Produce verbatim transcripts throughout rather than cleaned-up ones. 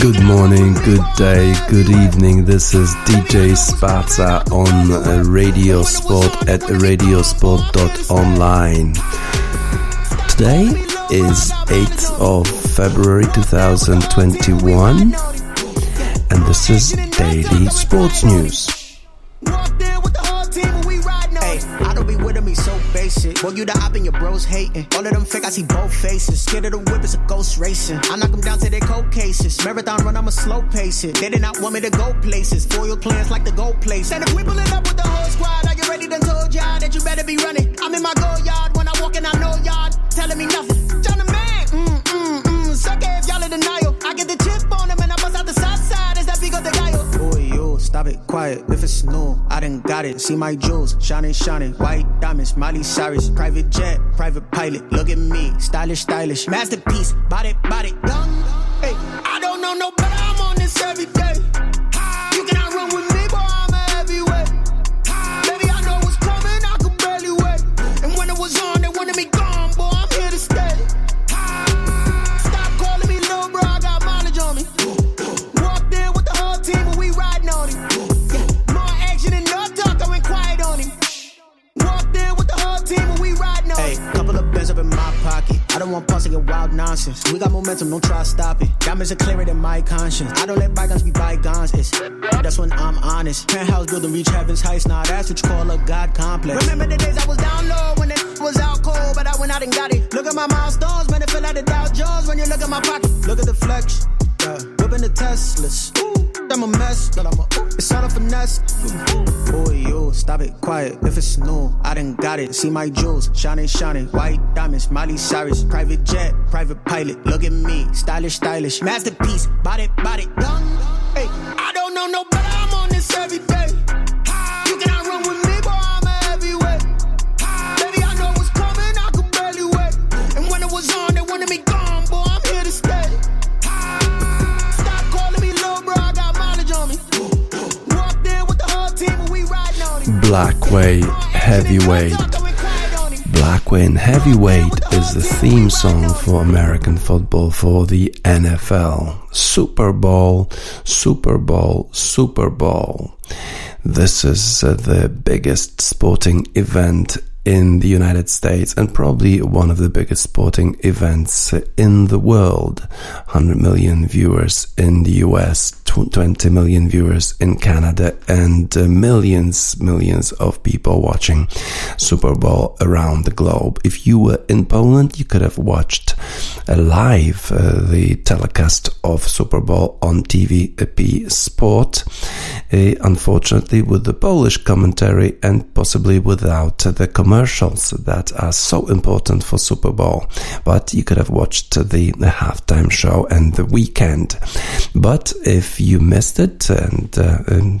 Good morning, good day, good evening. This is D J Sparta on uh, Radio Sport at radio sport dot online. Today is eighth of February twenty twenty-one, and this is Daily Sports News. Boy, you the op and your bros hating. All of them fake, I see both faces. Scared of the whip, it's a ghost racing. I knock them down to their cold cases. Marathon run, I'm a slow pace it. They did not want me to go places. Foil plans like the gold place. And if we pull it up with the whole squad, I already done told y'all that you better be running. I'm in my goal yard. When I walk in, I know y'all telling me nothing. John the man, mm, mm, mm. Suck it if y'all in denial. I get the chip on them and I bust out the south side. Is that Pico de Gallo? Boy, you, stop it, quiet. If it's new, I done got it. See my jewels, shining, shining. White diamonds, Miley Cyrus, private jet, private pilot. Look at me, stylish, stylish, masterpiece, body, body. Young, hey, I don't know no better. I'm on this every day. You cannot run with me, boy. I'm a heavyweight. Baby, I know what's coming. I could barely wait. And when it was on, they wanted me gone, boy. I'm here to stay. Stop calling me little bro. I got mileage on me. Walked in with the whole team, but we riding on him. More action and no talk. I went quiet on him. Walked in with the whole team and we riding on. Hey, couple of bands up in my pocket. I don't want pausing and wild nonsense. We got momentum, don't try to stop it. Diamonds are clearer than my conscience. I don't let bygones be bygones. It's that's when I'm honest. Penthouse building, reach heaven's heights. Now nah, that's what you call a God complex. Remember the days I was down low when it was out cold, but I went out and got it. Look at my milestones, man, it feel like the Dow Jones when you look at my pocket. Look at the flex, yeah. Whipping the Teslas. Ooh. I'm a mess, but I'm a ooh. It's all a finesse. Boy, you, stop it, quiet. If it's new, I done got it. See my jewels, shining, shining. White diamonds, Miley Cyrus. Private jet, private pilot. Look at me, stylish, stylish. Masterpiece, body, body. Young, hey, I don't know no better. I'm on this every day. You cannot run with me, boy. I'm a heavyweight. Baby, I know what's coming. I could barely wait. And when it was on, they wanted me gone, boy. I'm here to stay. Blackway, Heavyweight. Blackway and Heavyweight is the theme song for American football, for the N F L. Super Bowl, Super Bowl, Super Bowl. This is uh, the biggest sporting event in the United States and probably one of the biggest sporting events in the world. one hundred million viewers in the U S, twenty million viewers in Canada, and uh, millions, millions of people watching Super Bowl around the globe. If you were in Poland, you could have watched uh, live uh, the telecast of Super Bowl on T V P Sport, uh, unfortunately with the Polish commentary and possibly without uh, the commercials that are so important for Super Bowl. But you could have watched the, the halftime show and the weekend. But if you missed it, and, uh, and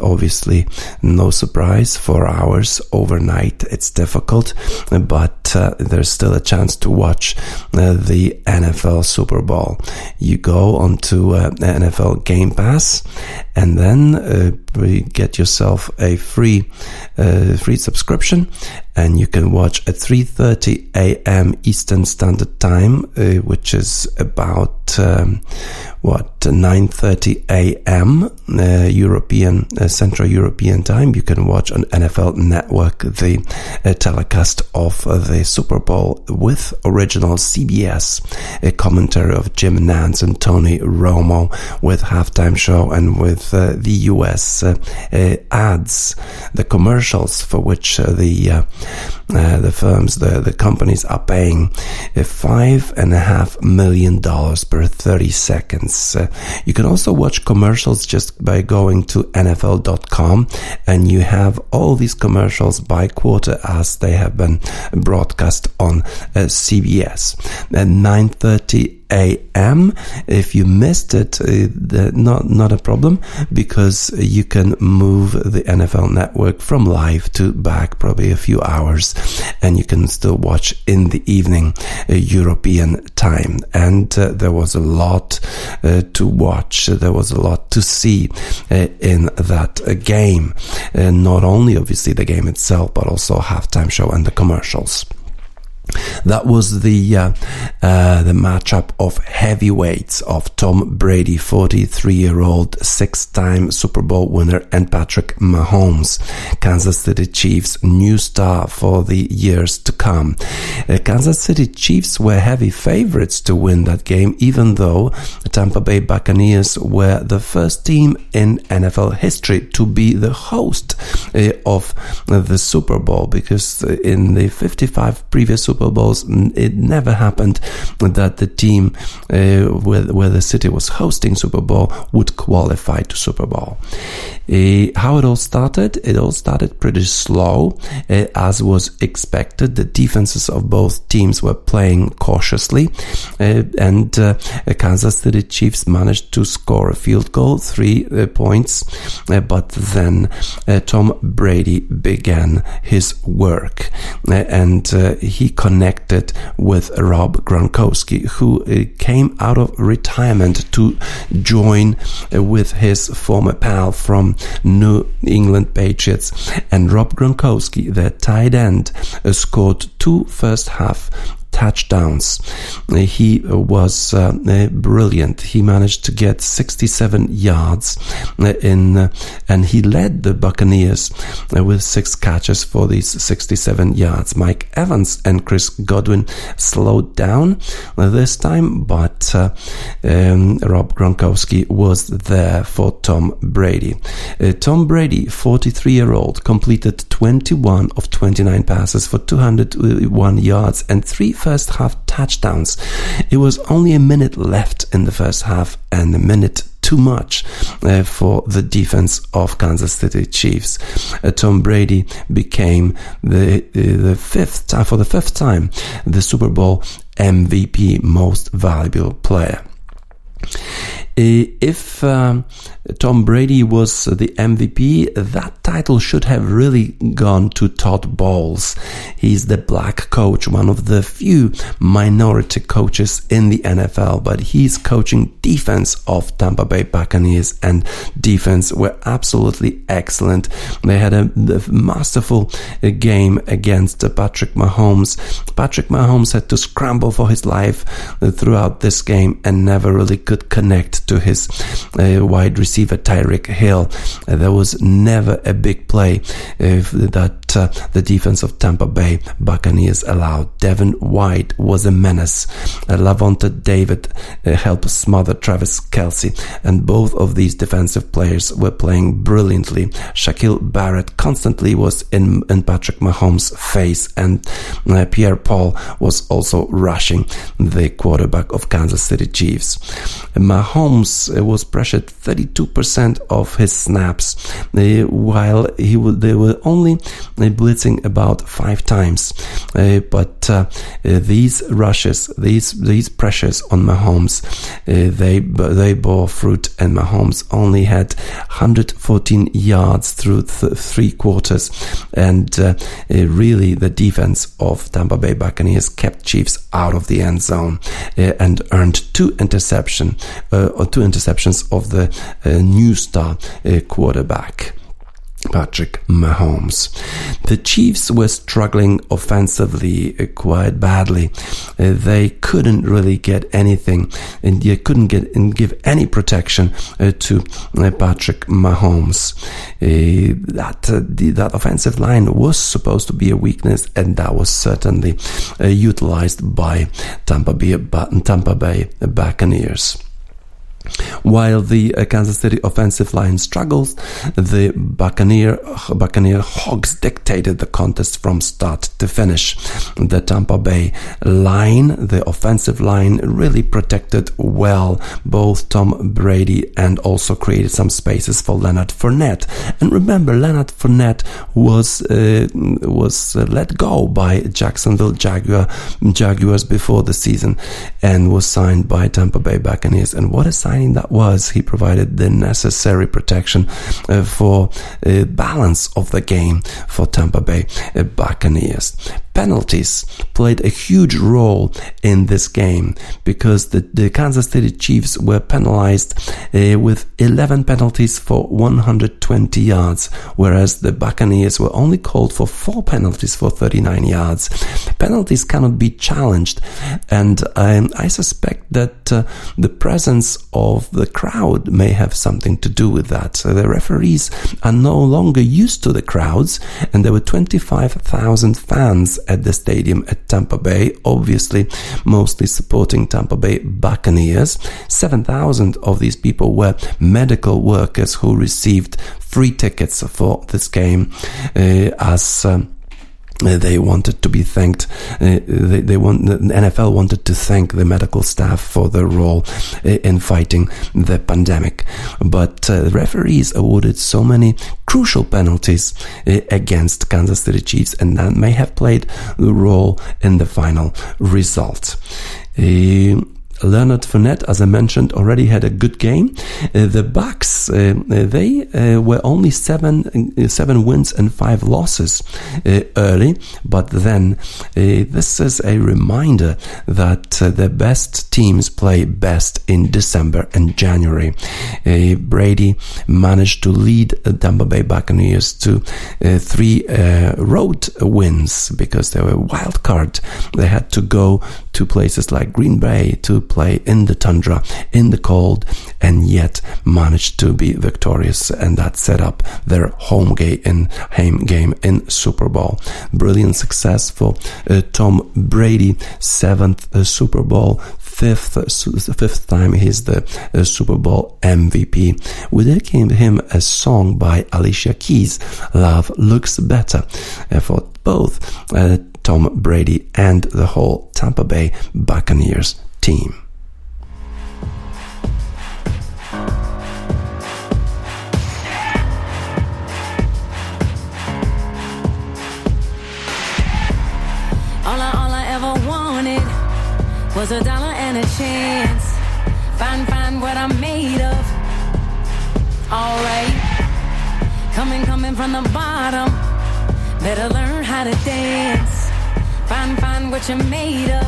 obviously no surprise, four hours overnight, it's difficult, but uh, there's still a chance to watch uh, the N F L Super Bowl. You go onto uh, N F L Game Pass and then uh, get yourself a free uh, free subscription, and you can watch at three thirty a.m. Eastern Standard Time, uh, which is about um, what nine thirty a.m. Uh, European uh, Central European Time. You can watch on N F L Network the uh, telecast of uh, the Super Bowl with original C B S uh, commentary of Jim Nantz and Tony Romo, with halftime show and with uh, the U S uh, uh, ads, the commercials for which uh, the uh, Uh, the firms, the, the companies are paying five and a half million dollars per thirty seconds. Uh, you can also watch commercials just by going to N F L dot com, and you have all these commercials by quarter as they have been broadcast on uh, C B S. At nine thirty a.m. If you missed it, uh, the, not not a problem, because you can move the N F L Network from live to back probably a few hours, and you can still watch in the evening uh, European time. And uh, there was a lot uh, to watch. There was a lot to see uh, in that uh, game. Uh, not only obviously the game itself, but also halftime show and the commercials. That was the uh, uh, the matchup of heavyweights of Tom Brady, forty-three-year-old six-time Super Bowl winner, and Patrick Mahomes, Kansas City Chiefs, new star for the years to come. Uh, Kansas City Chiefs were heavy favorites to win that game, even though the Tampa Bay Buccaneers were the first team in N F L history to be the host uh, of the Super Bowl, because in the fifty-five previous Super Bowls, it never happened that the team uh, where, where the city was hosting Super Bowl would qualify to Super Bowl. Uh, how it all started? It all started pretty slow, uh, as was expected. The defenses of both teams were playing cautiously, uh, and uh, Kansas City Chiefs managed to score a field goal, three uh, points, uh, but then uh, Tom Brady began his work, uh, and uh, he connected with Rob Gronkowski, who uh, came out of retirement to join uh, with his former pal from New England Patriots. And Rob Gronkowski, the tight end, uh, scored two first half touchdowns. He was uh, brilliant. He managed to get sixty-seven yards in, uh, and he led the Buccaneers uh, with six catches for these sixty-seven yards. Mike Evans and Chris Godwin slowed down this time, but uh, um, Rob Gronkowski was there for Tom Brady. Uh, Tom Brady, forty-three-year-old, completed twenty-one of twenty-nine passes for two hundred one yards and three first half touchdowns. It was only a minute left in the first half, and a minute too much uh, for the defense of Kansas City Chiefs. Uh, Tom Brady became the uh, the fifth uh, for the fifth time the Super Bowl M V P, most valuable player. If um, Tom Brady was the M V P, that title should have really gone to Todd Bowles. He's the black coach, one of the few minority coaches in the N F L, but he's coaching defense of Tampa Bay Buccaneers, and defense were absolutely excellent. They had a, a masterful game against Patrick Mahomes. Patrick Mahomes had to scramble for his life throughout this game and never really could connect to his uh, wide receiver Tyreek Hill. Uh, there was never a big play uh, that uh, the defense of Tampa Bay Buccaneers allowed. Devin White was a menace. Uh, Lavonte David uh, helped smother Travis Kelce, and both of these defensive players were playing brilliantly. Shaquille Barrett constantly was in, in Patrick Mahomes' face, and uh, Pierre Paul was also rushing the quarterback of Kansas City Chiefs. Mahomes was pressured thirty-two percent of his snaps, uh, while he w- they were only uh, blitzing about five times. Uh, but uh, uh, these rushes, these these pressures on Mahomes, uh, they they bore fruit, and Mahomes only had one hundred fourteen yards through th- three quarters. And uh, uh, really, the defense of Tampa Bay Buccaneers kept Chiefs out of the end zone uh, and earned two interceptions. Uh, two interceptions of the uh, new star uh, quarterback, Patrick Mahomes. The Chiefs were struggling offensively uh, quite badly. Uh, they couldn't really get anything, and they couldn't get and give any protection uh, to uh, Patrick Mahomes. Uh, that uh, the, that offensive line was supposed to be a weakness, and that was certainly uh, utilized by Tampa Bay, Tampa Bay Buccaneers. While the uh, Kansas City offensive line struggles, the Buccaneer Buccaneer Hogs dictated the contest from start to finish. The Tampa Bay line, the offensive line, really protected well both Tom Brady and also created some spaces for Leonard Fournette. And remember, Leonard Fournette was uh, was uh, let go by Jacksonville Jaguar, Jaguars before the season, and was signed by Tampa Bay Buccaneers. And what a sign that was he provided the necessary protection uh, for uh, balance of the game for Tampa Bay uh, Buccaneers. Penalties played a huge role in this game because the, the Kansas City Chiefs were penalized uh, with eleven penalties for one hundred twenty yards, whereas the Buccaneers were only called for four penalties for thirty-nine yards. Penalties cannot be challenged, and um, I suspect that uh, the presence of the crowd may have something to do with that. So the referees are no longer used to the crowds, and there were twenty-five thousand fans at the stadium at Tampa Bay, obviously mostly supporting Tampa Bay Buccaneers. seven thousand of these people were medical workers who received free tickets for this game uh, as um, they wanted to be thanked. Uh, they, they want, the N F L wanted to thank the medical staff for their role in fighting the pandemic. But uh, referees awarded so many crucial penalties uh, against Kansas City Chiefs, and that may have played the role in the final result. Uh, Leonard Fournette, as I mentioned, already had a good game. Uh, the Bucks, uh, they uh, were only seven uh, seven wins and five losses uh, early, but then uh, this is a reminder that uh, the best teams play best in December and January. Uh, Brady managed to lead the Tampa Bay Buccaneers to uh, three uh, road wins because they were wild card. They had to go to places like Green Bay to play in the tundra, in the cold, and yet managed to be victorious, and that set up their home game in Super Bowl. Brilliant success for uh, Tom Brady, seventh uh, Super Bowl, fifth uh, su- fifth time he's the uh, Super Bowl M V P. We dedicated him a song by Alicia Keys, "Love Looks Better," uh, for both uh, Tom Brady and the whole Tampa Bay Buccaneers team. All I, all I ever wanted was a dollar and a chance. Find, find what I'm made of. All right. Coming, coming from the bottom. Better learn how to dance. Find, find what you're made of.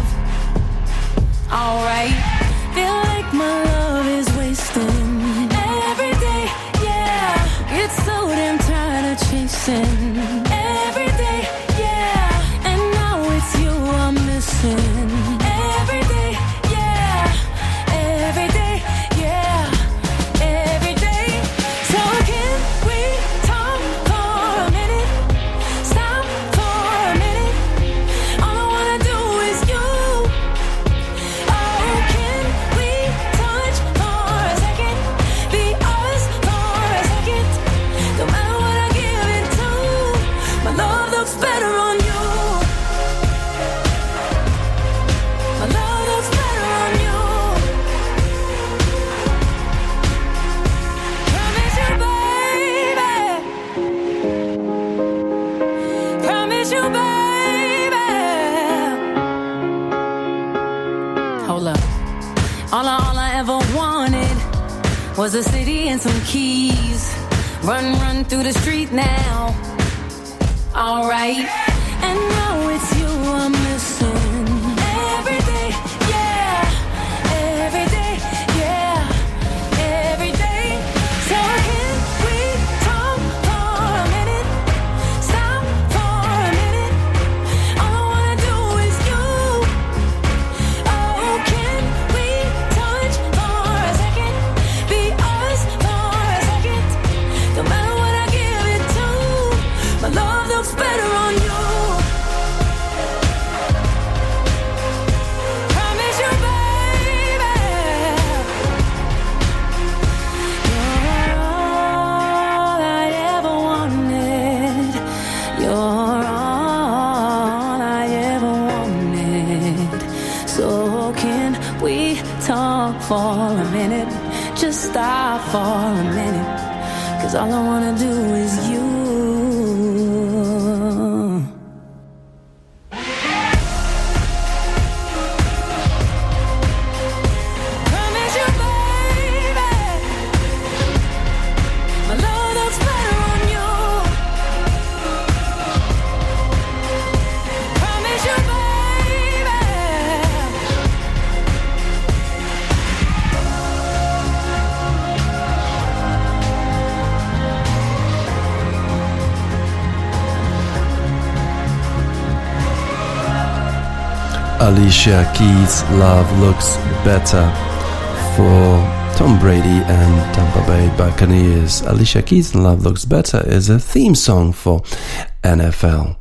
Alright, feel like my love is wasting every day, yeah. Get so damn tired of chasing every day, yeah. And now it's you I'm missing every day, yeah. Every day, yeah. Every day. So can we talk for a minute? Stop for a minute. All I wanna do is you. Was a city and some keys. Run, run through the street now. All right. And now it's you I'm missing. Every day, yeah. Every day, yeah. Every day. So can we talk for a minute? Stop for a minute. All I wanna do is you. Oh, can we touch for a second? Better on you. Promise you, baby. You're all I ever wanted. You're all I ever wanted. So can we talk for a minute? Just stop for a minute. 'Cause all I wanna do is you. Baby. Alicia Keys' Love Looks Better for Tom Brady and Tampa Bay Buccaneers. Alicia Keys' Love Looks Better is a theme song for N F L.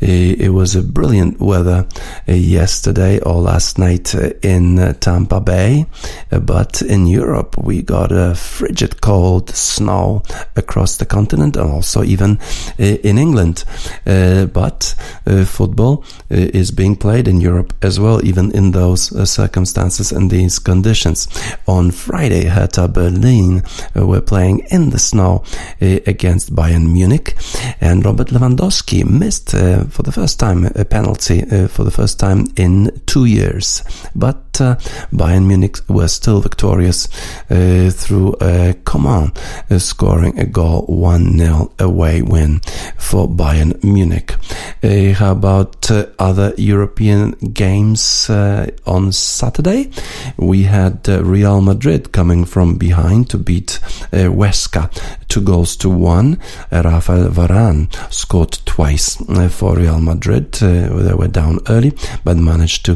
It was a brilliant weather yesterday or last night in Tampa Bay, but in Europe we got a frigid cold snow across the continent and also even in England. Uh, but uh, football is being played in Europe as well, even in those circumstances and these conditions. On Friday, Hertha Berlin were playing in the snow against Bayern Munich, and Robert Lewandowski missed uh, for the first time a penalty uh, for the first time in two years. But uh, Bayern Munich were still victorious uh, through uh, Coman uh, scoring a goal, one nil away win for Bayern Munich. Uh, how about uh, other European games uh, on Saturday? We had uh, Real Madrid coming from behind to beat uh, Huesca two goals to one. Uh, Rafael Varane scored twice uh, for Real Madrid. Uh, they were down early, but managed to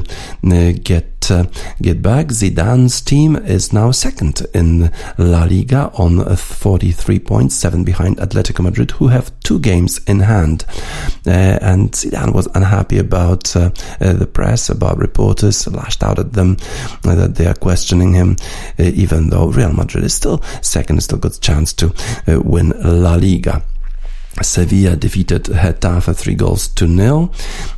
uh, get uh, get back. Zidane's team is now second in La Liga on forty-three points, seven behind Atletico Madrid, who have two games in hand. Uh, and Zidane was unhappy about uh, uh, the press, about reporters, lashed out at them uh, that they are questioning him, uh, even though Real Madrid is still second, still got a chance to uh, win La Liga. Sevilla defeated Getafe three goals to nil,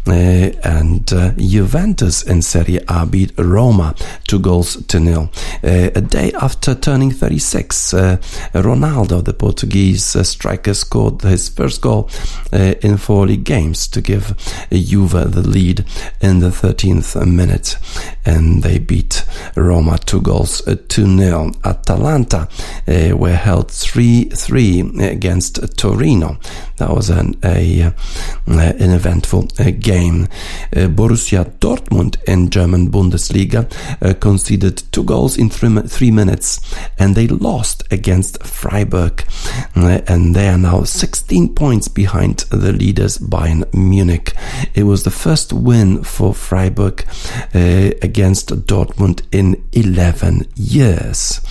uh, and uh, Juventus in Serie A beat Roma two goals to nil. Uh, a day after turning thirty-six, uh, Ronaldo, the Portuguese uh, striker, scored his first goal uh, in four league games to give Juve the lead in the thirteenth minute, and they beat Roma two goals to nil. Atalanta uh, were held three three against Torino. That was an a, uh, an eventful uh, game. Uh, Borussia Dortmund in German Bundesliga uh, conceded two goals in three, three minutes, and they lost against Freiburg, uh, and they are now sixteen points behind the leaders Bayern Munich. It was the first win for Freiburg uh, against Dortmund in eleven years.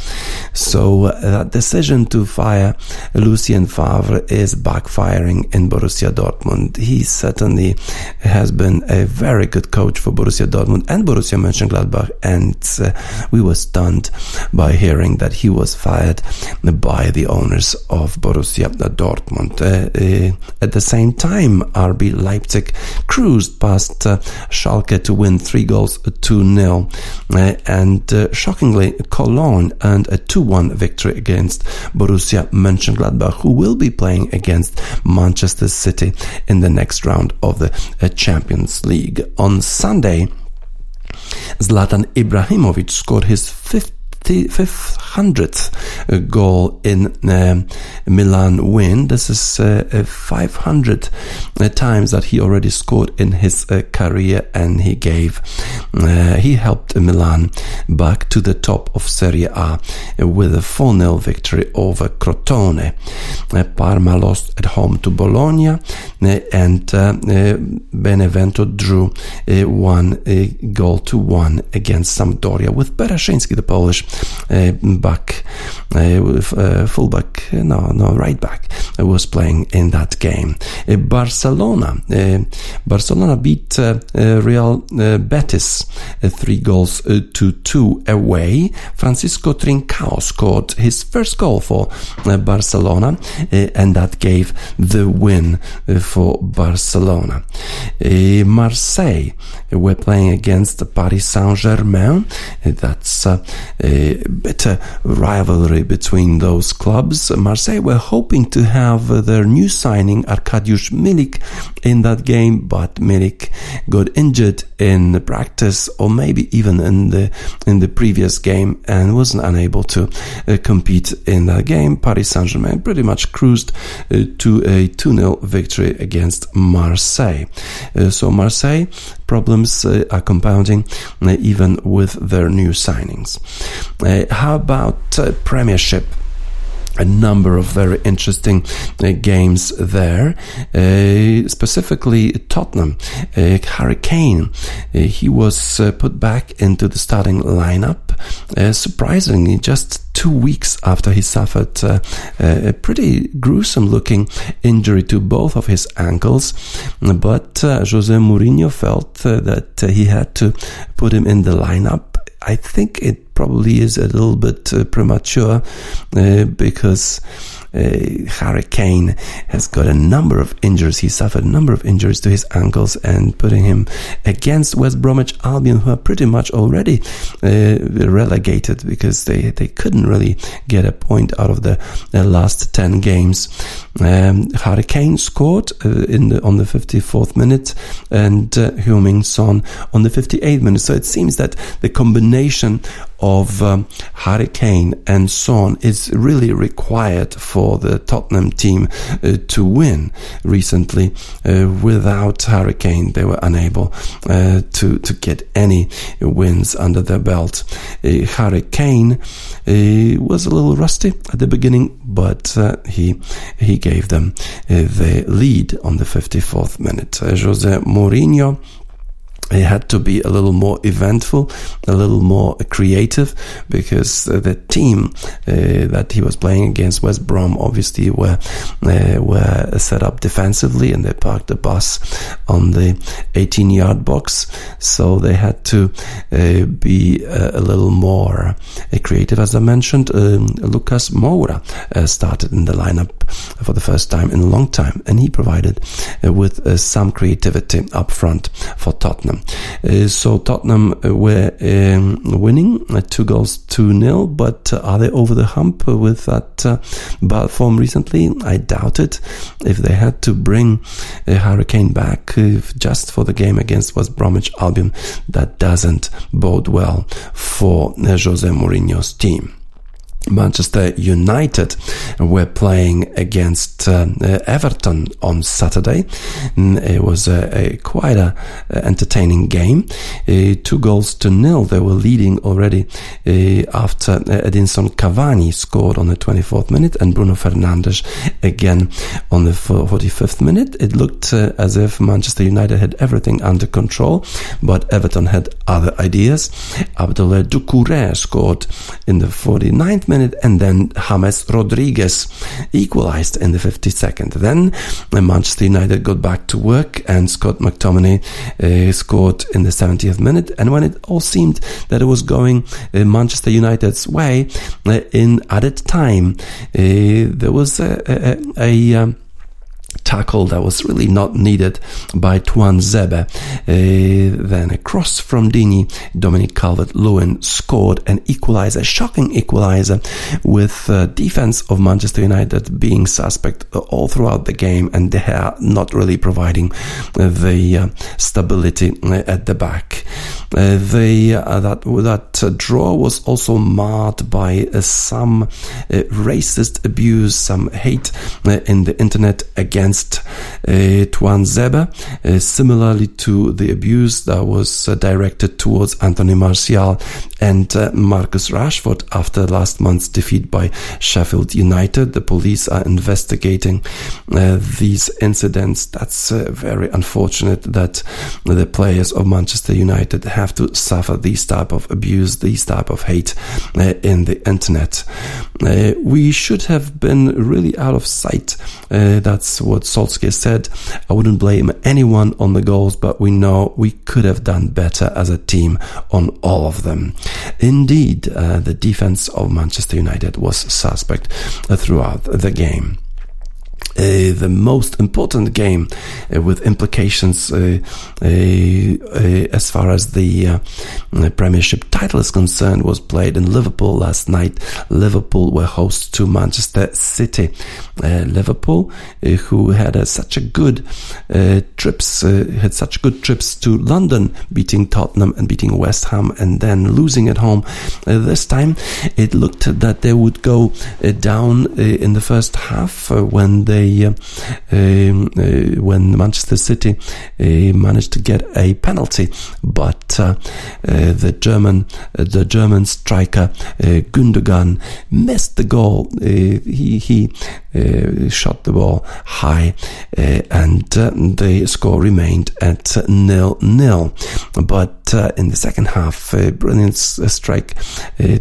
So uh, that decision to fire Lucien Favre is backfiring in Borussia Dortmund. He certainly has been a very good coach for Borussia Dortmund and Borussia Mönchengladbach, and uh, we were stunned by hearing that he was fired by the owners of Borussia Dortmund. Uh, uh, at the same time, R B Leipzig cruised past uh, Schalke to win three goals two nil, uh, and uh, shockingly, Cologne earned a two one victory against Borussia Mönchengladbach, who will be playing against Manchester City in the next round of the Champions League. On Sunday, Zlatan Ibrahimovic scored his fifth five hundredth goal in uh, Milan win. This is uh, five hundred times that he already scored in his uh, career, and he gave uh, he helped Milan back to the top of Serie A with a four nil victory over Crotone. Uh, Parma lost at home to Bologna, uh, and uh, uh, Benevento drew uh, one uh, goal to one against Sampdoria, with Bereszyński, the Polish Uh, back, uh, with, uh, fullback, no, no, right back uh, was playing in that game. Uh, Barcelona, uh, Barcelona beat uh, uh, Real uh, Betis uh, three goals uh, to two away. Francisco Trincao scored his first goal for uh, Barcelona, uh, and that gave the win uh, for Barcelona. Uh, Marseille were playing against Paris Saint-Germain. Uh, that's uh, uh, a bitter rivalry between those clubs. Marseille were hoping to have their new signing Arkadiusz Milik in that game, but Milik got injured in the practice, or maybe even in the in the previous game, and wasn't unable to uh, compete in that game. Paris Saint-Germain pretty much cruised uh, to a two nil victory against Marseille. Uh, so Marseille problems uh, are compounding uh, even with their new signings. Uh, how about uh, Premiership? a number of very interesting uh, games there, uh, specifically Tottenham. Uh, Harry Kane, uh, he was uh, put back into the starting lineup, uh, surprisingly, just two weeks after he suffered uh, a pretty gruesome-looking injury to both of his ankles. But uh, Jose Mourinho felt uh, that uh, he had to put him in the lineup. I think it probably is a little bit uh, premature uh, because uh, Harry Kane has got a number of injuries. He suffered a number of injuries to his ankles, and putting him against West Bromwich Albion, who are pretty much already uh, relegated because they, they couldn't really get a point out of the uh, last ten games. Um, Harry Kane scored uh, in the, on the fifty-fourth minute, and uh, Heung-min Son on the fifty-eighth minute. So it seems that the combination of um, Harry Kane and Son is really required for the Tottenham team uh, to win recently. Uh, without Harry Kane, they were unable uh, to, to get any wins under their belt. Uh, Harry Kane uh, was a little rusty at the beginning, but uh, he he gave them uh, the lead on the fifty-fourth minute. Uh, Jose Mourinho, it had to be a little more eventful, a little more creative, because the team uh, that he was playing against, West Brom, obviously were uh, were set up defensively, and they parked the bus on the eighteen-yard box. So they had to uh, be uh, a little more creative. As I mentioned, um, Lucas Moura uh, started in the lineup for the first time in a long time, and he provided uh, with uh, some creativity up front for Tottenham. Uh, so Tottenham were um, winning uh, two goals two nil, but uh, are they over the hump with that uh, bad form recently? I doubt it. If they had to bring uh, Harry Kane back uh, just for the game against West Bromwich Albion, that doesn't bode well for uh, Jose Mourinho's team. Manchester United were playing against uh, Everton on Saturday. It was a, a quite a entertaining game. Uh, two goals to nil. They were leading already uh, after Edinson Cavani scored on the twenty-fourth minute and Bruno Fernandes again on the forty-fifth minute. It looked uh, as if Manchester United had everything under control, but Everton had other ideas. Abdoulaye Doucouré scored in the forty-ninth minute, and then James Rodriguez equalized in the fifty-second. Then Manchester United got back to work, and Scott McTominay uh, scored in the seventieth minute. And when it all seemed that it was going uh, Manchester United's way, uh, in added time, uh, there was a... a, a, a um, tackle that was really not needed by Tuan Zebe. Uh, then a cross from Dini, Dominic Calvert-Lewin scored an equalizer, shocking equalizer, with uh, defense of Manchester United being suspect all throughout the game, and they are not really providing uh, the uh, stability uh, at the back. Uh, they, uh, that that uh, draw was also marred by uh, some uh, racist abuse, some hate uh, in the internet against uh, Tuan Zebe, uh, similarly to the abuse that was uh, directed towards Anthony Martial and uh, Marcus Rashford after last month's defeat by Sheffield United. The police are investigating uh, these incidents. That's uh, very unfortunate that the players of Manchester United have have to suffer these type of abuse, these type of hate uh, in the internet. Uh, we should have been really out of sight. Uh, that's what Solskjaer said. I wouldn't blame anyone on the goals, but we know we could have done better as a team on all of them. Indeed, uh, the defense of Manchester United was suspect uh, throughout the game. Uh, the most important game uh, with implications uh, uh, uh, as far as the, uh, the Premiership title is concerned was played in Liverpool last night. Liverpool were hosts to Manchester City. Uh, Liverpool, uh, who had uh, such a good uh, trips, uh, had such good trips to London, beating Tottenham and beating West Ham, and then losing at home. Uh, this time, it looked that they would go uh, down uh, in the first half uh, when they the uh, uh, when Manchester City uh, managed to get a penalty, but uh, uh, the German uh, the German striker uh, Gundogan missed the goal. Uh, he he uh, shot the ball high, uh, and uh, the score remained at nil nil. But uh, in the second half, a brilliant strike uh,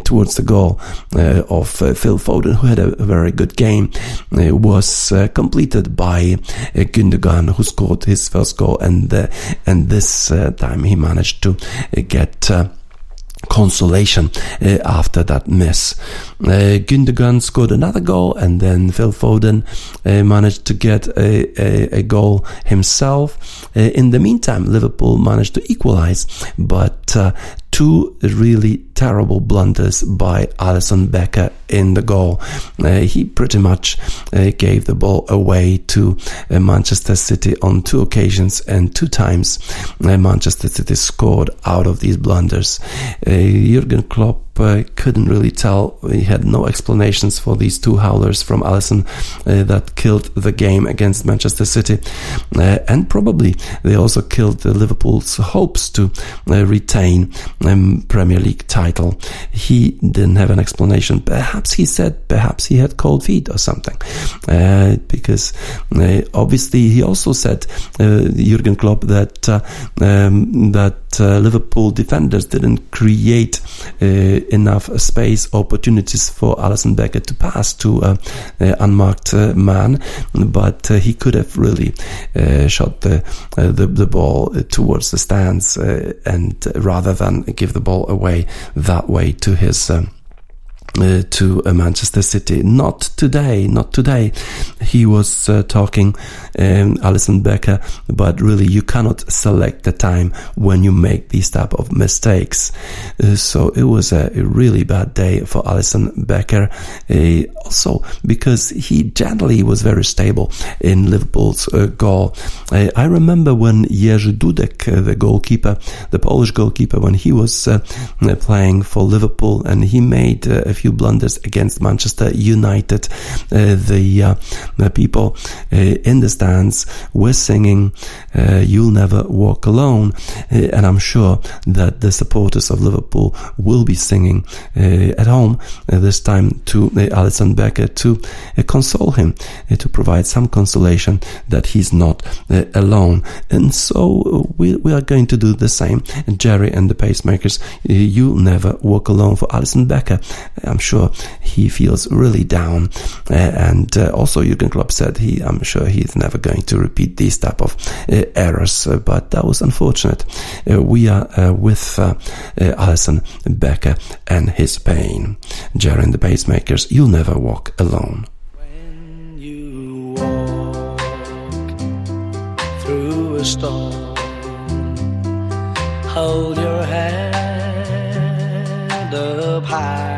towards the goal uh, of uh, Phil Foden, who had a very good game, uh, was uh, completed by uh, Gundogan, who scored his first goal, and uh, and this uh, time he managed to uh, get uh, consolation uh, after that miss. Uh, Gundogan scored another goal, and then Phil Foden uh, managed to get a, a, a goal himself. Uh, in the meantime, Liverpool managed to equalize, but uh, two really terrible blunders by Alisson Becker in the goal. Uh, he pretty much uh, gave the ball away to uh, Manchester City on two occasions, and two times uh, Manchester City scored out of these blunders. Uh, Jurgen Klopp I couldn't really tell. He had no explanations for these two howlers from Alisson uh, that killed the game against Manchester City, uh, and probably they also killed uh, Liverpool's hopes to uh, retain a um, Premier League title. He didn't have an explanation. Perhaps he said, perhaps he had cold feet or something, uh, because uh, obviously he also said, uh, Jurgen Klopp, that uh, um, that uh, Liverpool defenders didn't create Uh, enough space, opportunities for Alisson Becker to pass to an uh, unmarked uh, man, but uh, he could have really uh, shot the, uh, the the ball towards the stands, uh, and rather than give the ball away that way to his um, Uh, to uh, Manchester City. Not today, not today. He was uh, talking, um, Alisson Becker, but really you cannot select the time when you make these type of mistakes. Uh, so it was a, a really bad day for Alisson Becker. Uh, also because he generally was very stable in Liverpool's uh, goal. Uh, I remember when Jerzy Dudek, uh, the goalkeeper, the Polish goalkeeper, when he was uh, playing for Liverpool, and he made uh, a few blunders against Manchester United. Uh, the, uh, the people uh, in the stands were singing uh, You'll Never Walk Alone, uh, and I'm sure that the supporters of Liverpool will be singing uh, at home uh, this time to uh, Alisson Becker, to uh, console him, uh, to provide some consolation that he's not uh, alone. And so we, we are going to do the same. Jerry and the Pacemakers, uh, You'll Never Walk Alone for Alisson Becker. I'm sure he feels really down, uh, and uh, also Jurgen Klopp said he, I'm sure he's never going to repeat these type of uh, errors, uh, but that was unfortunate. Uh, we are uh, with uh, uh, Alisson Becker and his pain. Jerry and the Pacemakers, You'll Never Walk Alone. When you walk through a storm, hold your head up high,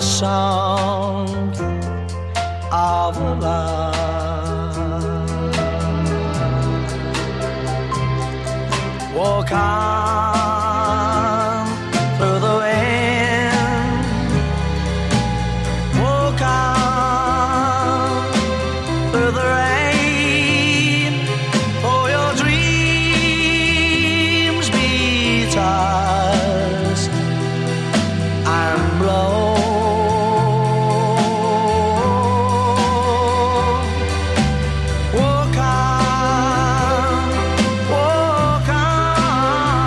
song of love. Walk on through the wind, walk on through the rain, for your dreams be tossed and blown. Walk on, walk on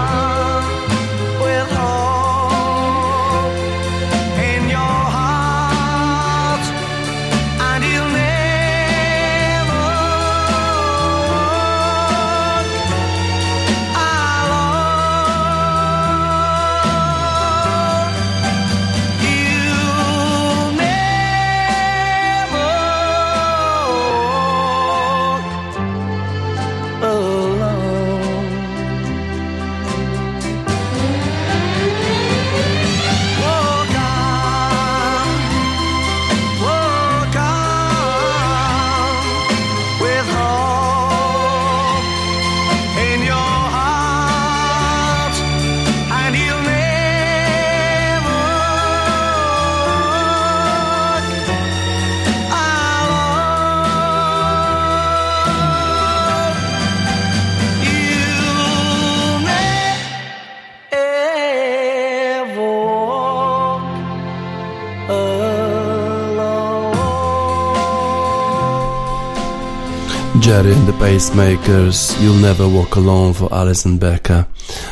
Jerry and the Pacemakers, You'll Never Walk Alone for Alison Becker,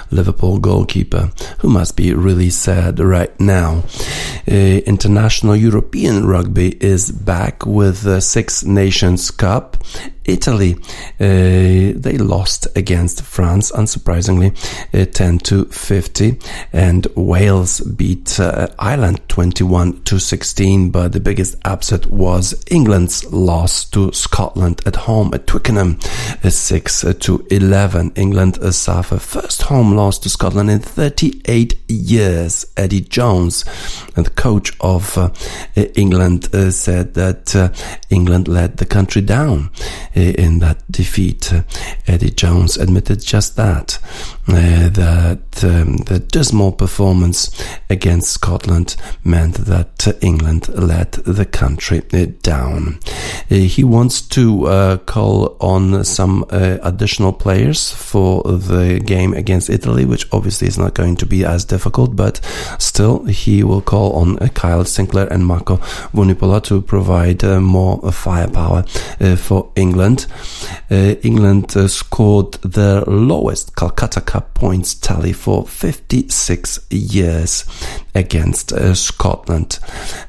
Liverpool goalkeeper, who must be really sad right now. Uh, International European Rugby is back with the Six Nations Cup. Italy, uh, they lost against France, unsurprisingly, uh, ten to fifty, and Wales beat uh, Ireland twenty-one to sixteen, but the biggest upset was England's loss to Scotland at home at Twickenham, uh, six to eleven. England uh, suffered first home loss to Scotland in thirty-eight years. Eddie Jones, uh, the coach of uh, England, uh, said that uh, England let the country down in that defeat. Eddie Jones admitted just that, uh, that um, the dismal performance against Scotland meant that England let the country down. Uh, he wants to uh, call on some uh, additional players for the game against Italy, which obviously is not going to be as difficult, but still he will call on uh, Kyle Sinclair and Marco Vunipola to provide uh, more uh, firepower uh, for England. Uh, England uh, scored their lowest Calcutta Cup points tally for fifty-six years against uh, Scotland.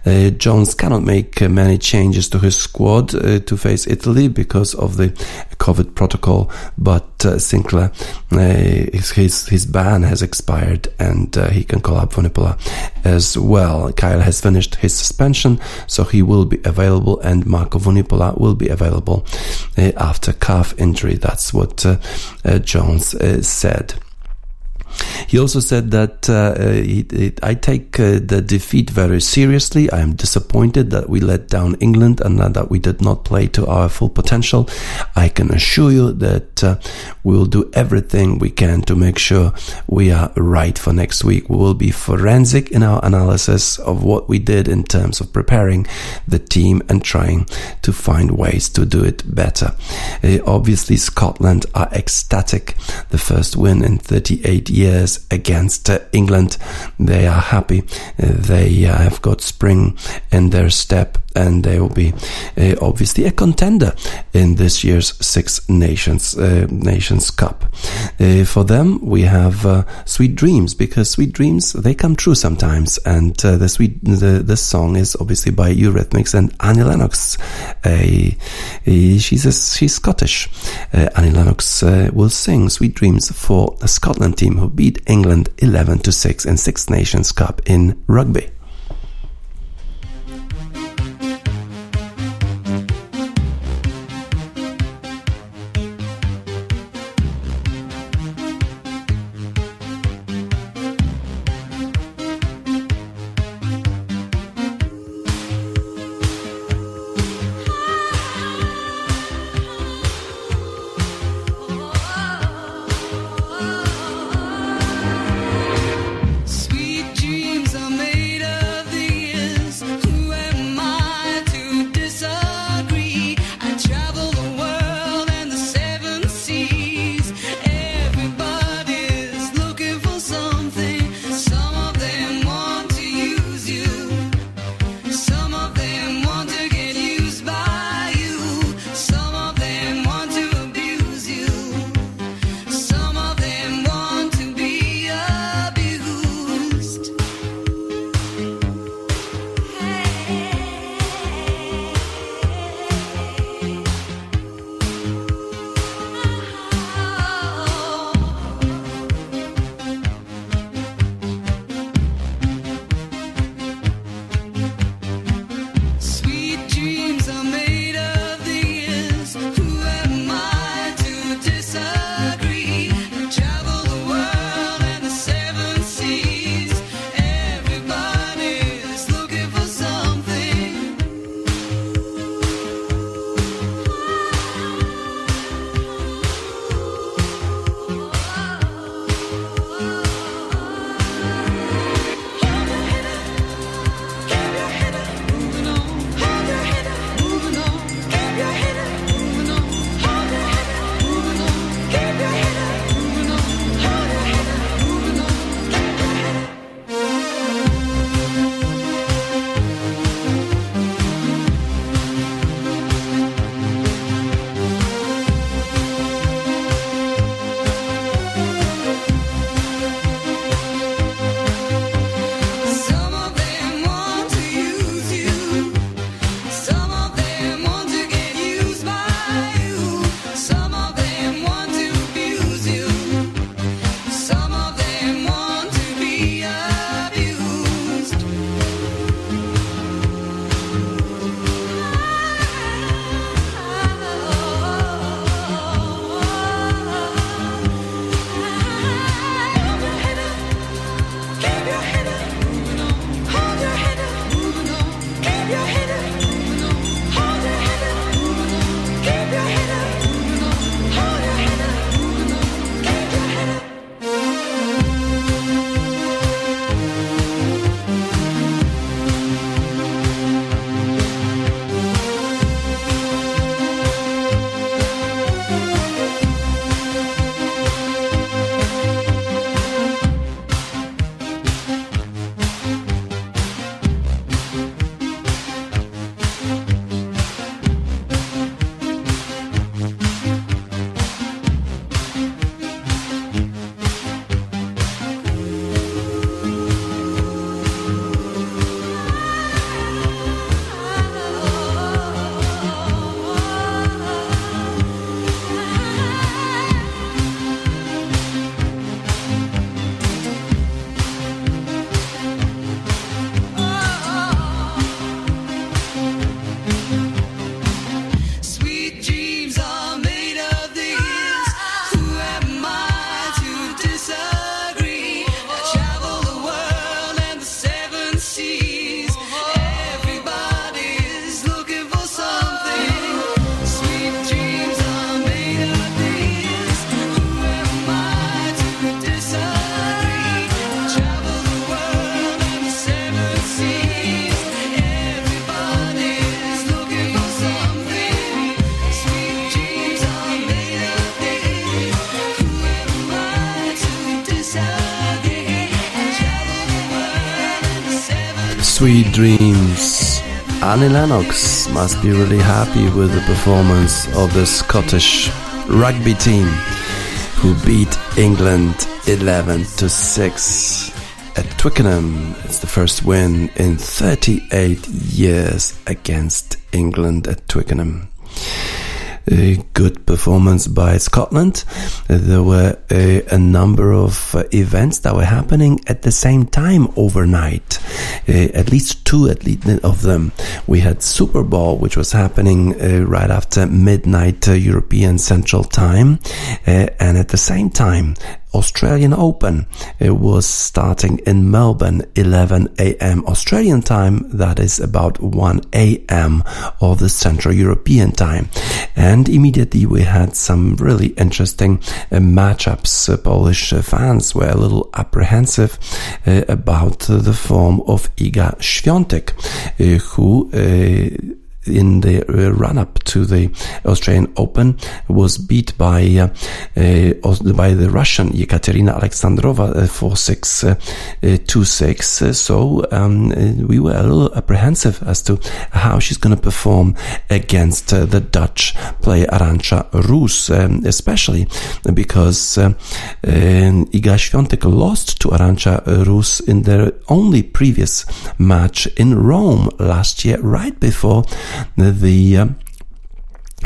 Uh, Jones cannot make uh, many changes to his squad uh, to face Italy because of the COVID protocol, but uh, Sinclair, uh, his, his ban has expired and uh, he can call up Vunipola as well. Kyle has finished his suspension, so he will be available, and Marco Vunipola will be available Uh, after calf injury. That's what uh, uh, Jones uh, said. He also said that uh, it, it, I take uh, the defeat very seriously. I am disappointed that we let down England and that we did not play to our full potential. I can assure you that uh, we will do everything we can to make sure we are right for next week. We will be forensic in our analysis of what we did in terms of preparing the team and trying to find ways to do it better. Uh, obviously, Scotland are ecstatic. The first win in thirty-eight years. Years against uh, England. They are happy. Uh, they uh, have got spring in their step, and they will be uh, obviously a contender in this year's Six Nations uh, Nations Cup. Uh, for them, we have uh, Sweet Dreams, because Sweet Dreams, they come true sometimes, and uh, the sweet the, the song is obviously by Eurythmics and Annie Lennox. Uh, she's, a, she's Scottish. Uh, Annie Lennox uh, will sing Sweet Dreams for the Scotland team who beat England eleven to six in Six Nations Cup in rugby. Made up. Sweet Dreams. Annie Lennox must be really happy with the performance of the Scottish rugby team who beat England eleven to six at Twickenham. It's the first win in thirty-eight years against England at Twickenham. A good performance by Scotland. There were a, a number of uh, events that were happening at the same time overnight. Uh, at least two at least of them. We had Super Bowl, which was happening uh, right after midnight uh, European Central Time. Uh, and at the same time, Australian Open. It was starting in Melbourne, eleven a.m. Australian time. That is about one a.m. of the Central European time. And immediately we had some really interesting uh, matchups. Uh, Polish uh, fans were a little apprehensive uh, about uh, the form of Iga Świątek, uh, who uh, in the run-up to the Australian Open was beat by uh, uh, by the Russian Yekaterina Alexandrova four six, two six. So um, we were a little apprehensive as to how she's going to perform against uh, the Dutch player Arantxa Roos, um, especially because uh, um, Iga Świątek lost to Arantxa Roos in their only previous match in Rome last year, right before the uh,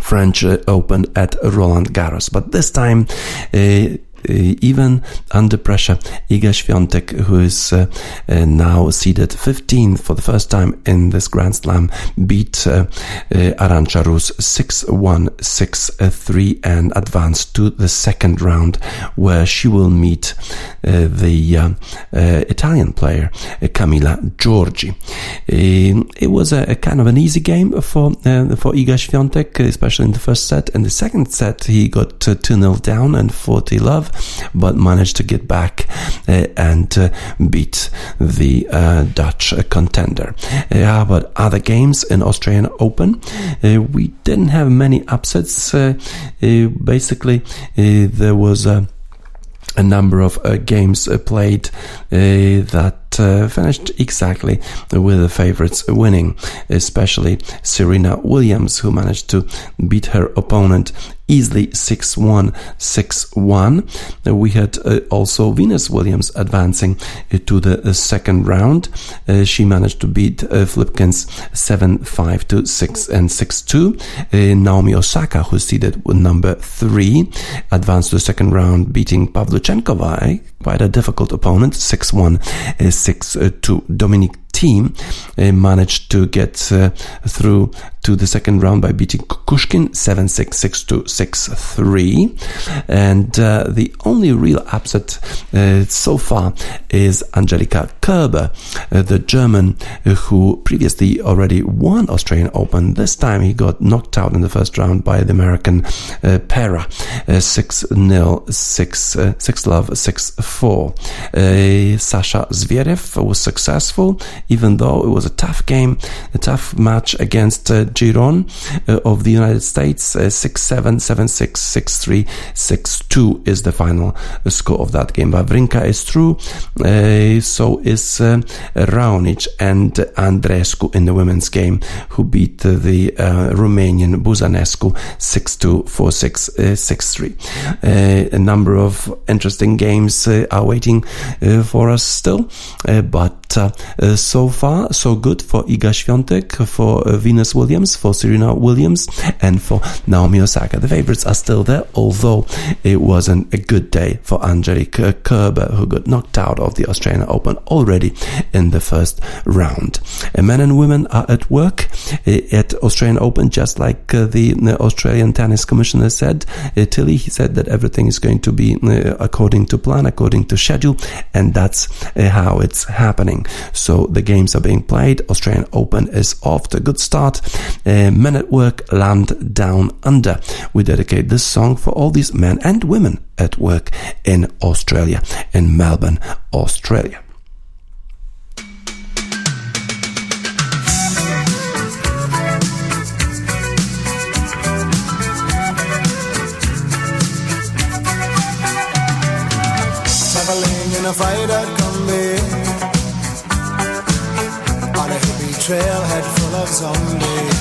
French uh, Open at Roland Garros. But this time, uh, Uh, even under pressure, Iga Świątek, who is uh, uh, now seeded fifteenth for the first time in this Grand Slam, beat uh, uh, Arantxa Roos six one, six three and advanced to the second round, where she will meet uh, the uh, uh, Italian player uh, Camila Giorgi. Uh, it was a, a kind of an easy game for uh, for Iga Świątek, especially in the first set. In the second set, he got uh, two nil down and forty love. But managed to get back uh, and uh, beat the uh, Dutch uh, contender. Uh, how about other games in Australian Open? Uh, we didn't have many upsets. Uh, uh, basically, uh, there was a, a number of uh, games uh, played uh, that Uh, finished exactly with the favorites winning, especially Serena Williams, who managed to beat her opponent easily six one, six one. We had uh, also Venus Williams advancing uh, to the uh, second round. Uh, she managed to beat uh, Flipkins seven five, two six and six two. Uh, Naomi Osaka, who's seeded with number three, advanced to the second round, beating Pavlyuchenkova, eh? Quite a difficult opponent, six one, six two. Dominic Thiem uh, managed to get uh, through to the second round by beating Kukushkin seven six, six two, six three. And uh, the only real upset uh, so far is Angelika Kerber, uh, the German uh, who previously already won Australian Open. This time he got knocked out in the first round by the American uh, Pera six nil, six love, six four. Uh, Sasha Zverev was successful, even though it was a tough game, a tough match against uh, Giron uh, of the United States. Uh, six seven, seven six, six three, six two is the final score of that game. Wawrinka is through, uh, so is uh, Raonic and Andreescu in the women's game, who beat uh, the uh, Romanian Buzanescu six two, four six, six three. Uh, a number of interesting games uh, are waiting uh, for us still, uh, but Uh, uh, so far, so good for Iga Świątek, for uh, Venus Williams, for Serena Williams, and for Naomi Osaka. The favorites are still there, although it wasn't a good day for Angelika Kerber, who got knocked out of the Australian Open already in the first round. Uh, men and women are at work uh, at Australian Open, just like uh, the uh, Australian Tennis Commissioner said. Uh, Tilly, he said that everything is going to be uh, according to plan, according to schedule, and that's uh, how it's happening. So the games are being played. Australian Open is off to a good start. Uh, men at work, land down under. We dedicate this song for all these men and women at work in Australia, in Melbourne, Australia. trailhead full of zombies.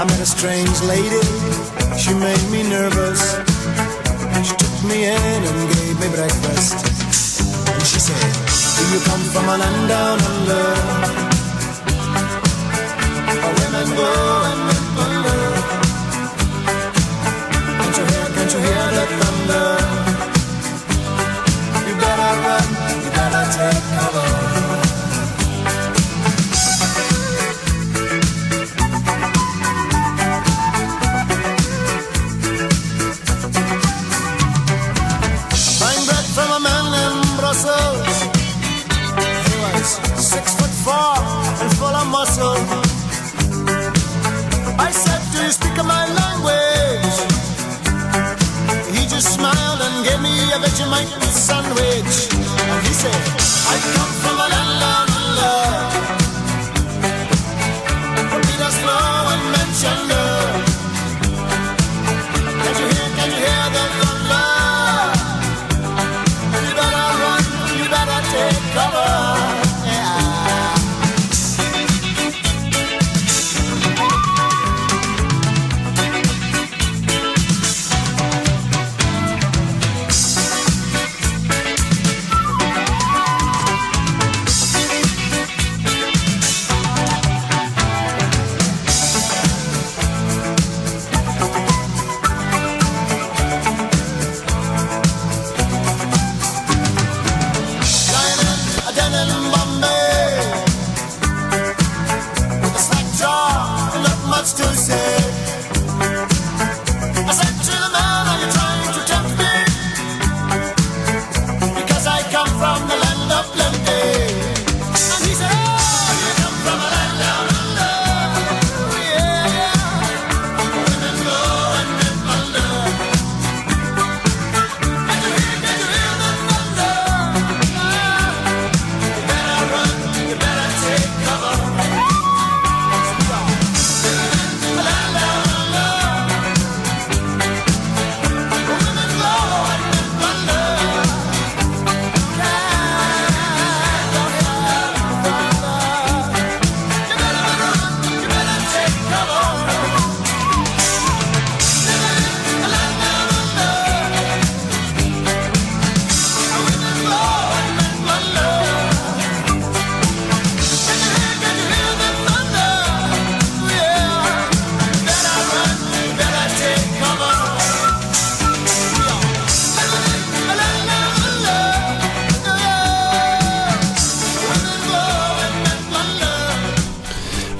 I met a strange lady, she made me nervous. She took me in and gave me breakfast. And she said, do you come from a land down under? Where women go and men wonder. Can't you hear, can't you hear the thunder? You better run, you better take cover. I said, do you speak my language? He just smiled and gave me a Vegemite sandwich. And he said, I come from a land down under. From Peter Snow and Manchester. Can you hear, can you hear the thunder? You better run, you better take cover.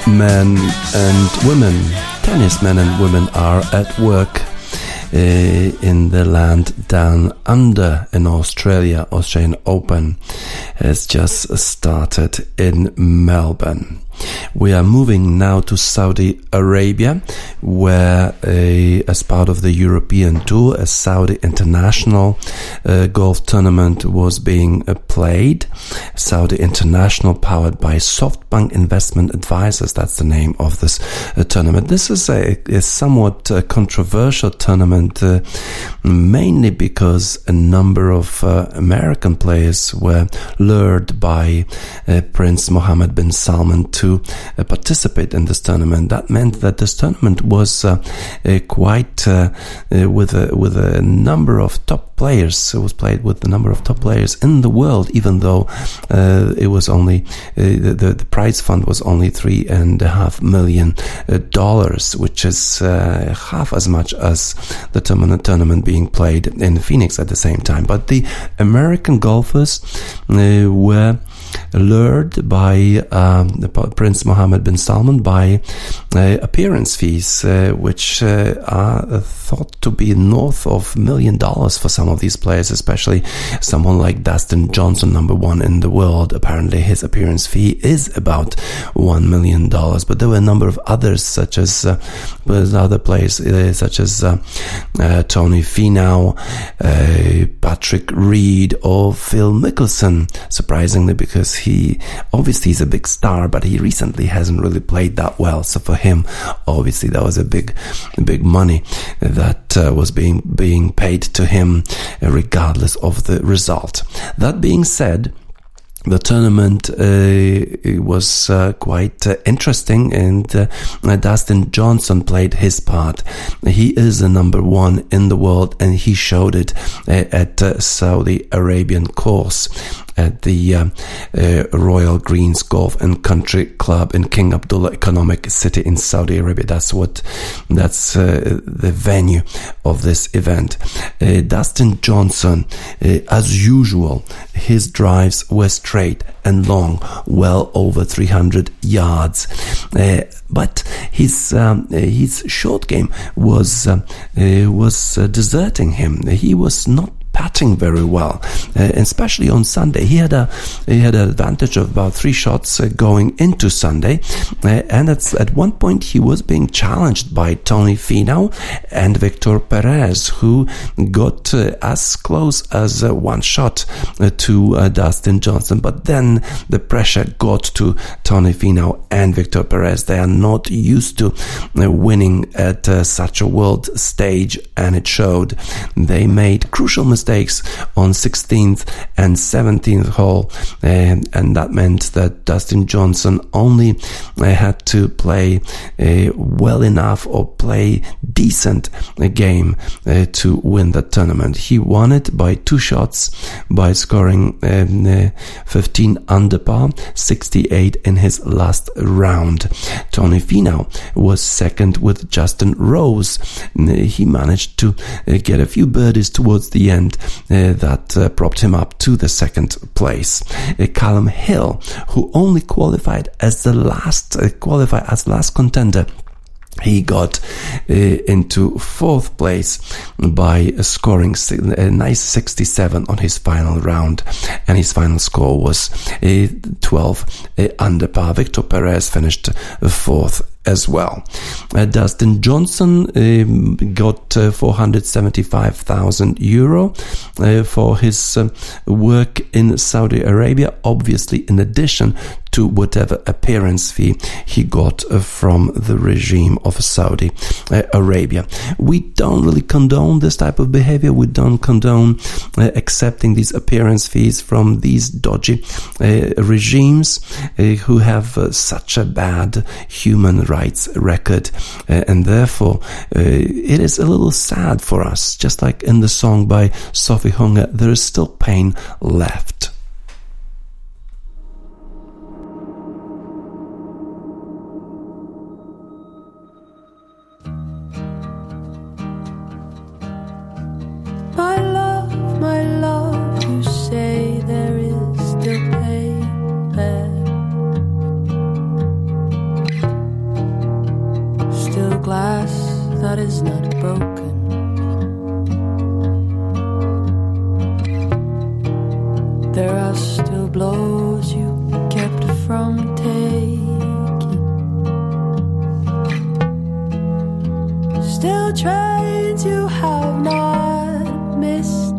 Men and women, tennis men and women are at work uh, in the land down under in Australia. Australian Open has just started in Melbourne. We are moving now to Saudi Arabia, where a, as part of the European Tour, a Saudi International uh, golf tournament was being uh, played. Saudi International, powered by SoftBank Investment Advisors, that's the name of this uh, tournament. This is a, a somewhat uh, controversial tournament, uh, mainly because a number of uh, American players were lured by uh, Prince Mohammed bin Salman to Uh, participate in this tournament. That meant that this tournament was uh, uh, quite uh, uh, with a, with a number of top players. It was played with the number of top players in the world, even though uh, it was only uh, the, the prize fund was only three and a half million dollars, which is uh, half as much as the tournament being played in Phoenix at the same time. But the American golfers uh, were lured by um, Prince Mohammed bin Salman by uh, appearance fees, uh, which uh, are thought to be north of a million dollars for some of these players, especially someone like Dustin Johnson, number one in the world. Apparently, his appearance fee is about one million dollars. But there were a number of others, such as uh, other players, uh, such as uh, uh, Tony Finau, uh, Patrick Reed, or Phil Mickelson. Surprisingly, because he obviously is a big star, but he recently hasn't really played that well. So for him, obviously that was a big, big money that uh, was being being paid to him, regardless of the result. That being said, The tournament uh, it was uh, quite uh, interesting, and uh, Dustin Johnson played his part. He is the number one in the world, and he showed it uh, at uh, Saudi Arabian course at the uh, uh, Royal Greens Golf and Country Club in King Abdullah Economic City in Saudi Arabia. That's what that's uh, the venue of this event. Uh, Dustin Johnson, uh, as usual, his drives were straight and long, well over three hundred yards. Uh, but his um, his short game was uh, uh, was uh, deserting him. He was not batting very well, uh, especially on Sunday. He had a he had an advantage of about three shots uh, going into Sunday, uh, and at at one point he was being challenged by Tony Finau and Victor Perez, who got uh, as close as uh, one shot uh, to uh, Dustin Johnson. But then the pressure got to Tony Finau and Victor Perez. They are not used to uh, winning at uh, such a world stage, and it showed. They made crucial mistakes mistakes on sixteenth and seventeenth hole, and, and that meant that Dustin Johnson only uh, had to play uh, well enough or play decent a game uh, to win the tournament. He won it by two shots, by scoring um, uh, fifteen under par, sixty-eight in his last round. Tony Finau was second with Justin Rose. He managed to uh, get a few birdies towards the end. Uh, that uh, propped him up to the second place. Uh, Callum Hill, who only qualified as the last uh, qualified as last contender, he got uh, into fourth place by scoring a nice sixty-seven on his final round, and his final score was uh, twelve uh, under par. Victor Perez finished fourth as well. Uh, Dustin Johnson um, got uh, four hundred seventy-five thousand euro uh, for his uh, work in Saudi Arabia, obviously in addition to whatever appearance fee he got uh, from the regime of Saudi uh, Arabia. We don't really condone this type of behavior. We don't condone uh, accepting these appearance fees from these dodgy uh, regimes uh, who have uh, such a bad human rights record, uh, and therefore uh, it is a little sad for us. Just like in the song by Sophie Hunger, there is still pain left. That is not broken. There are still blows you kept from taking, still trains you have not missed.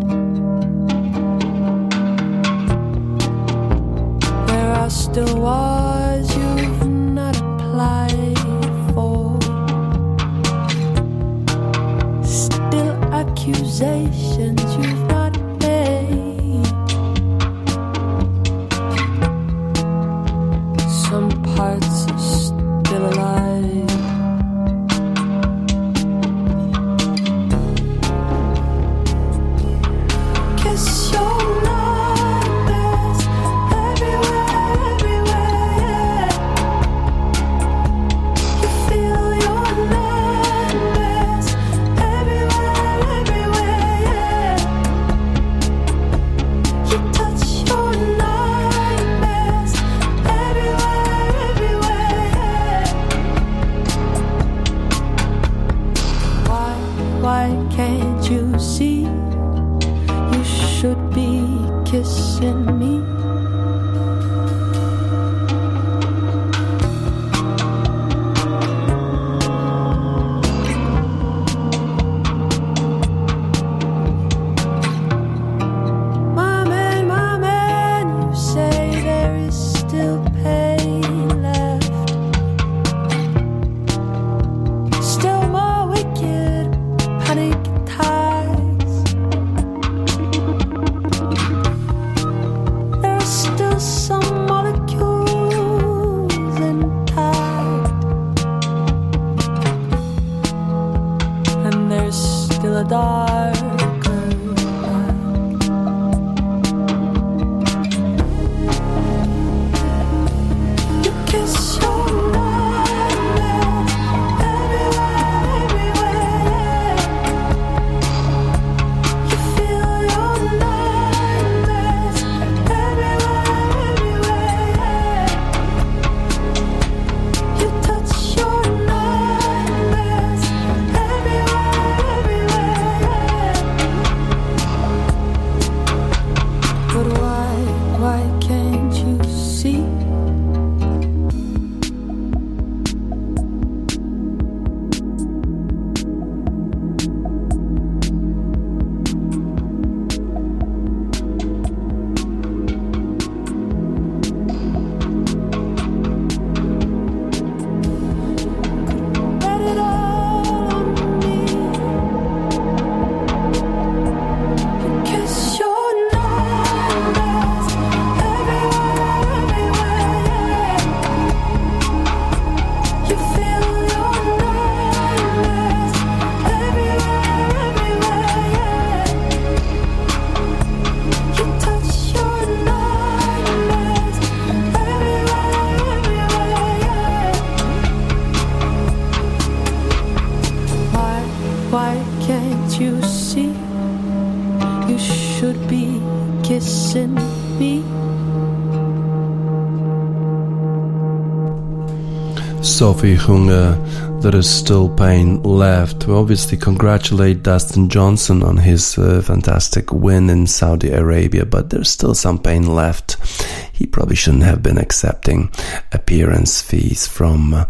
There are still wars you've not applied. Accusations you've not made. Some parts are still alive. Kiss your nightmares everywhere, everywhere. the darker night. You kiss your nightmare everywhere, everywhere. You feel your nightmares everywhere, everywhere. You touch your Sophie Hunger, There Is Still Pain Left. We obviously congratulate Dustin Johnson on his uh, fantastic win in Saudi Arabia, but there's still some pain left. He probably shouldn't have been accepting appearance fees from uh,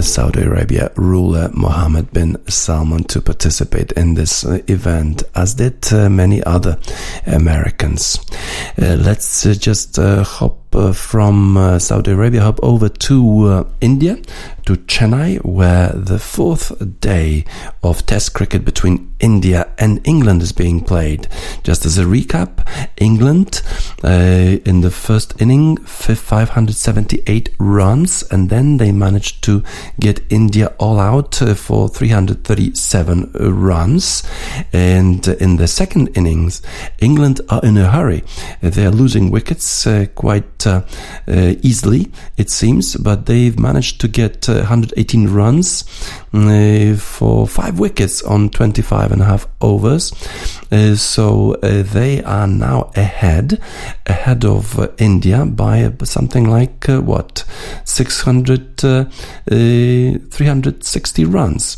Saudi Arabia ruler Mohammed bin Salman to participate in this uh, event, as did uh, many other Americans. Uh, let's uh, just uh, hop Uh, from uh, Saudi Arabia, hop over to uh, India, to Chennai, where the fourth day of Test cricket between India and England is being played. Just as a recap, England uh, in the first inning, five hundred seventy-eight runs, and then they managed to get India all out uh, for three hundred thirty-seven runs. And in the second innings, England are in a hurry. They are losing wickets uh, quite Uh, uh, easily, it seems, but they've managed to get uh, one hundred eighteen runs uh, for five wickets on twenty-five and a half overs. Uh, so uh, they are now ahead, ahead of uh, India by uh, something like uh, what, six hundred, uh, uh, three hundred sixty runs.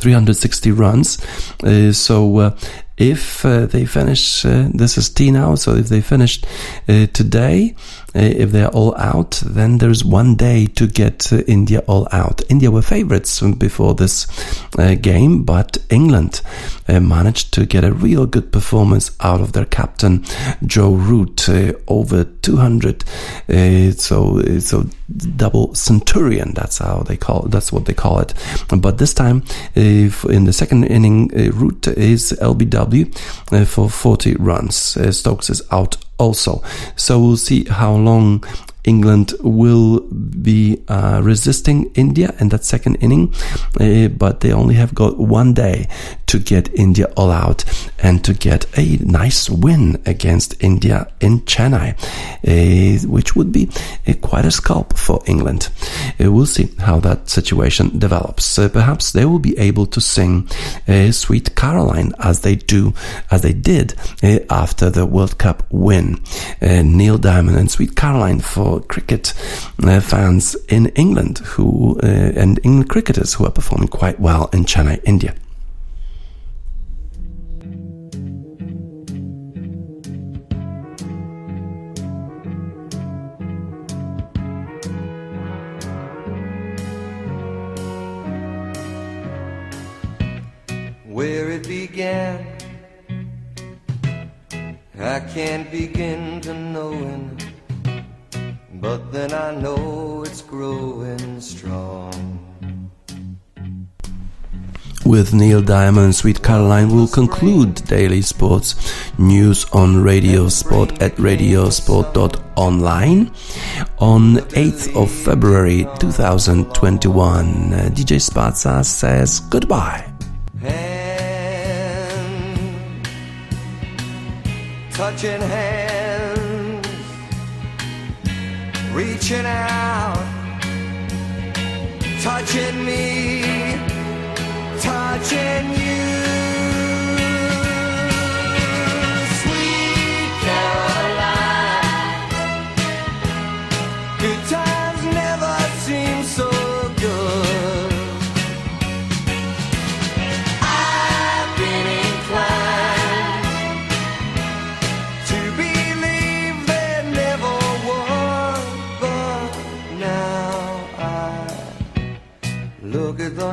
three hundred sixty runs. Uh, so uh, if uh, they finish, uh, this is T now, so if they finished uh, today, uh, if they're all out, then there's one day to get uh, India all out. India were favorites before this uh, game, but England uh, managed to get a real good performance out of their captain, Joe Root, uh, over two hundred, uh, so so double centurion, that's how they call it, that's what they call it. But this time, if in the second inning, uh, Root is L B W uh, for forty runs. Uh, Stokes is out also. So we'll see how long England will be uh, resisting India in that second inning, uh, but they only have got one day to get India all out and to get a nice win against India in Chennai, uh, which would be uh, quite a scalp for England. Uh, we'll see how that situation develops. Uh, perhaps they will be able to sing uh, Sweet Caroline as they do, as they did uh, after the World Cup win. Uh, Neil Diamond and Sweet Caroline for cricket uh, fans in England who uh, and England cricketers who are performing quite well in Chennai, India. Where it began, I can't begin to know it. But then I know it's growing strong. With Neil Diamond and Sweet Caroline, we'll conclude daily sports news on Radio Sport at radio sport dot online on eighth of February twenty twenty-one. D J Sparta says goodbye. Hey. reaching hands, reaching out, touching me, touching you. Sweet Caroline, good times never seem so good. I've been inclined to believe there never was, but now I look at the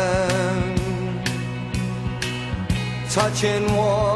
touching one.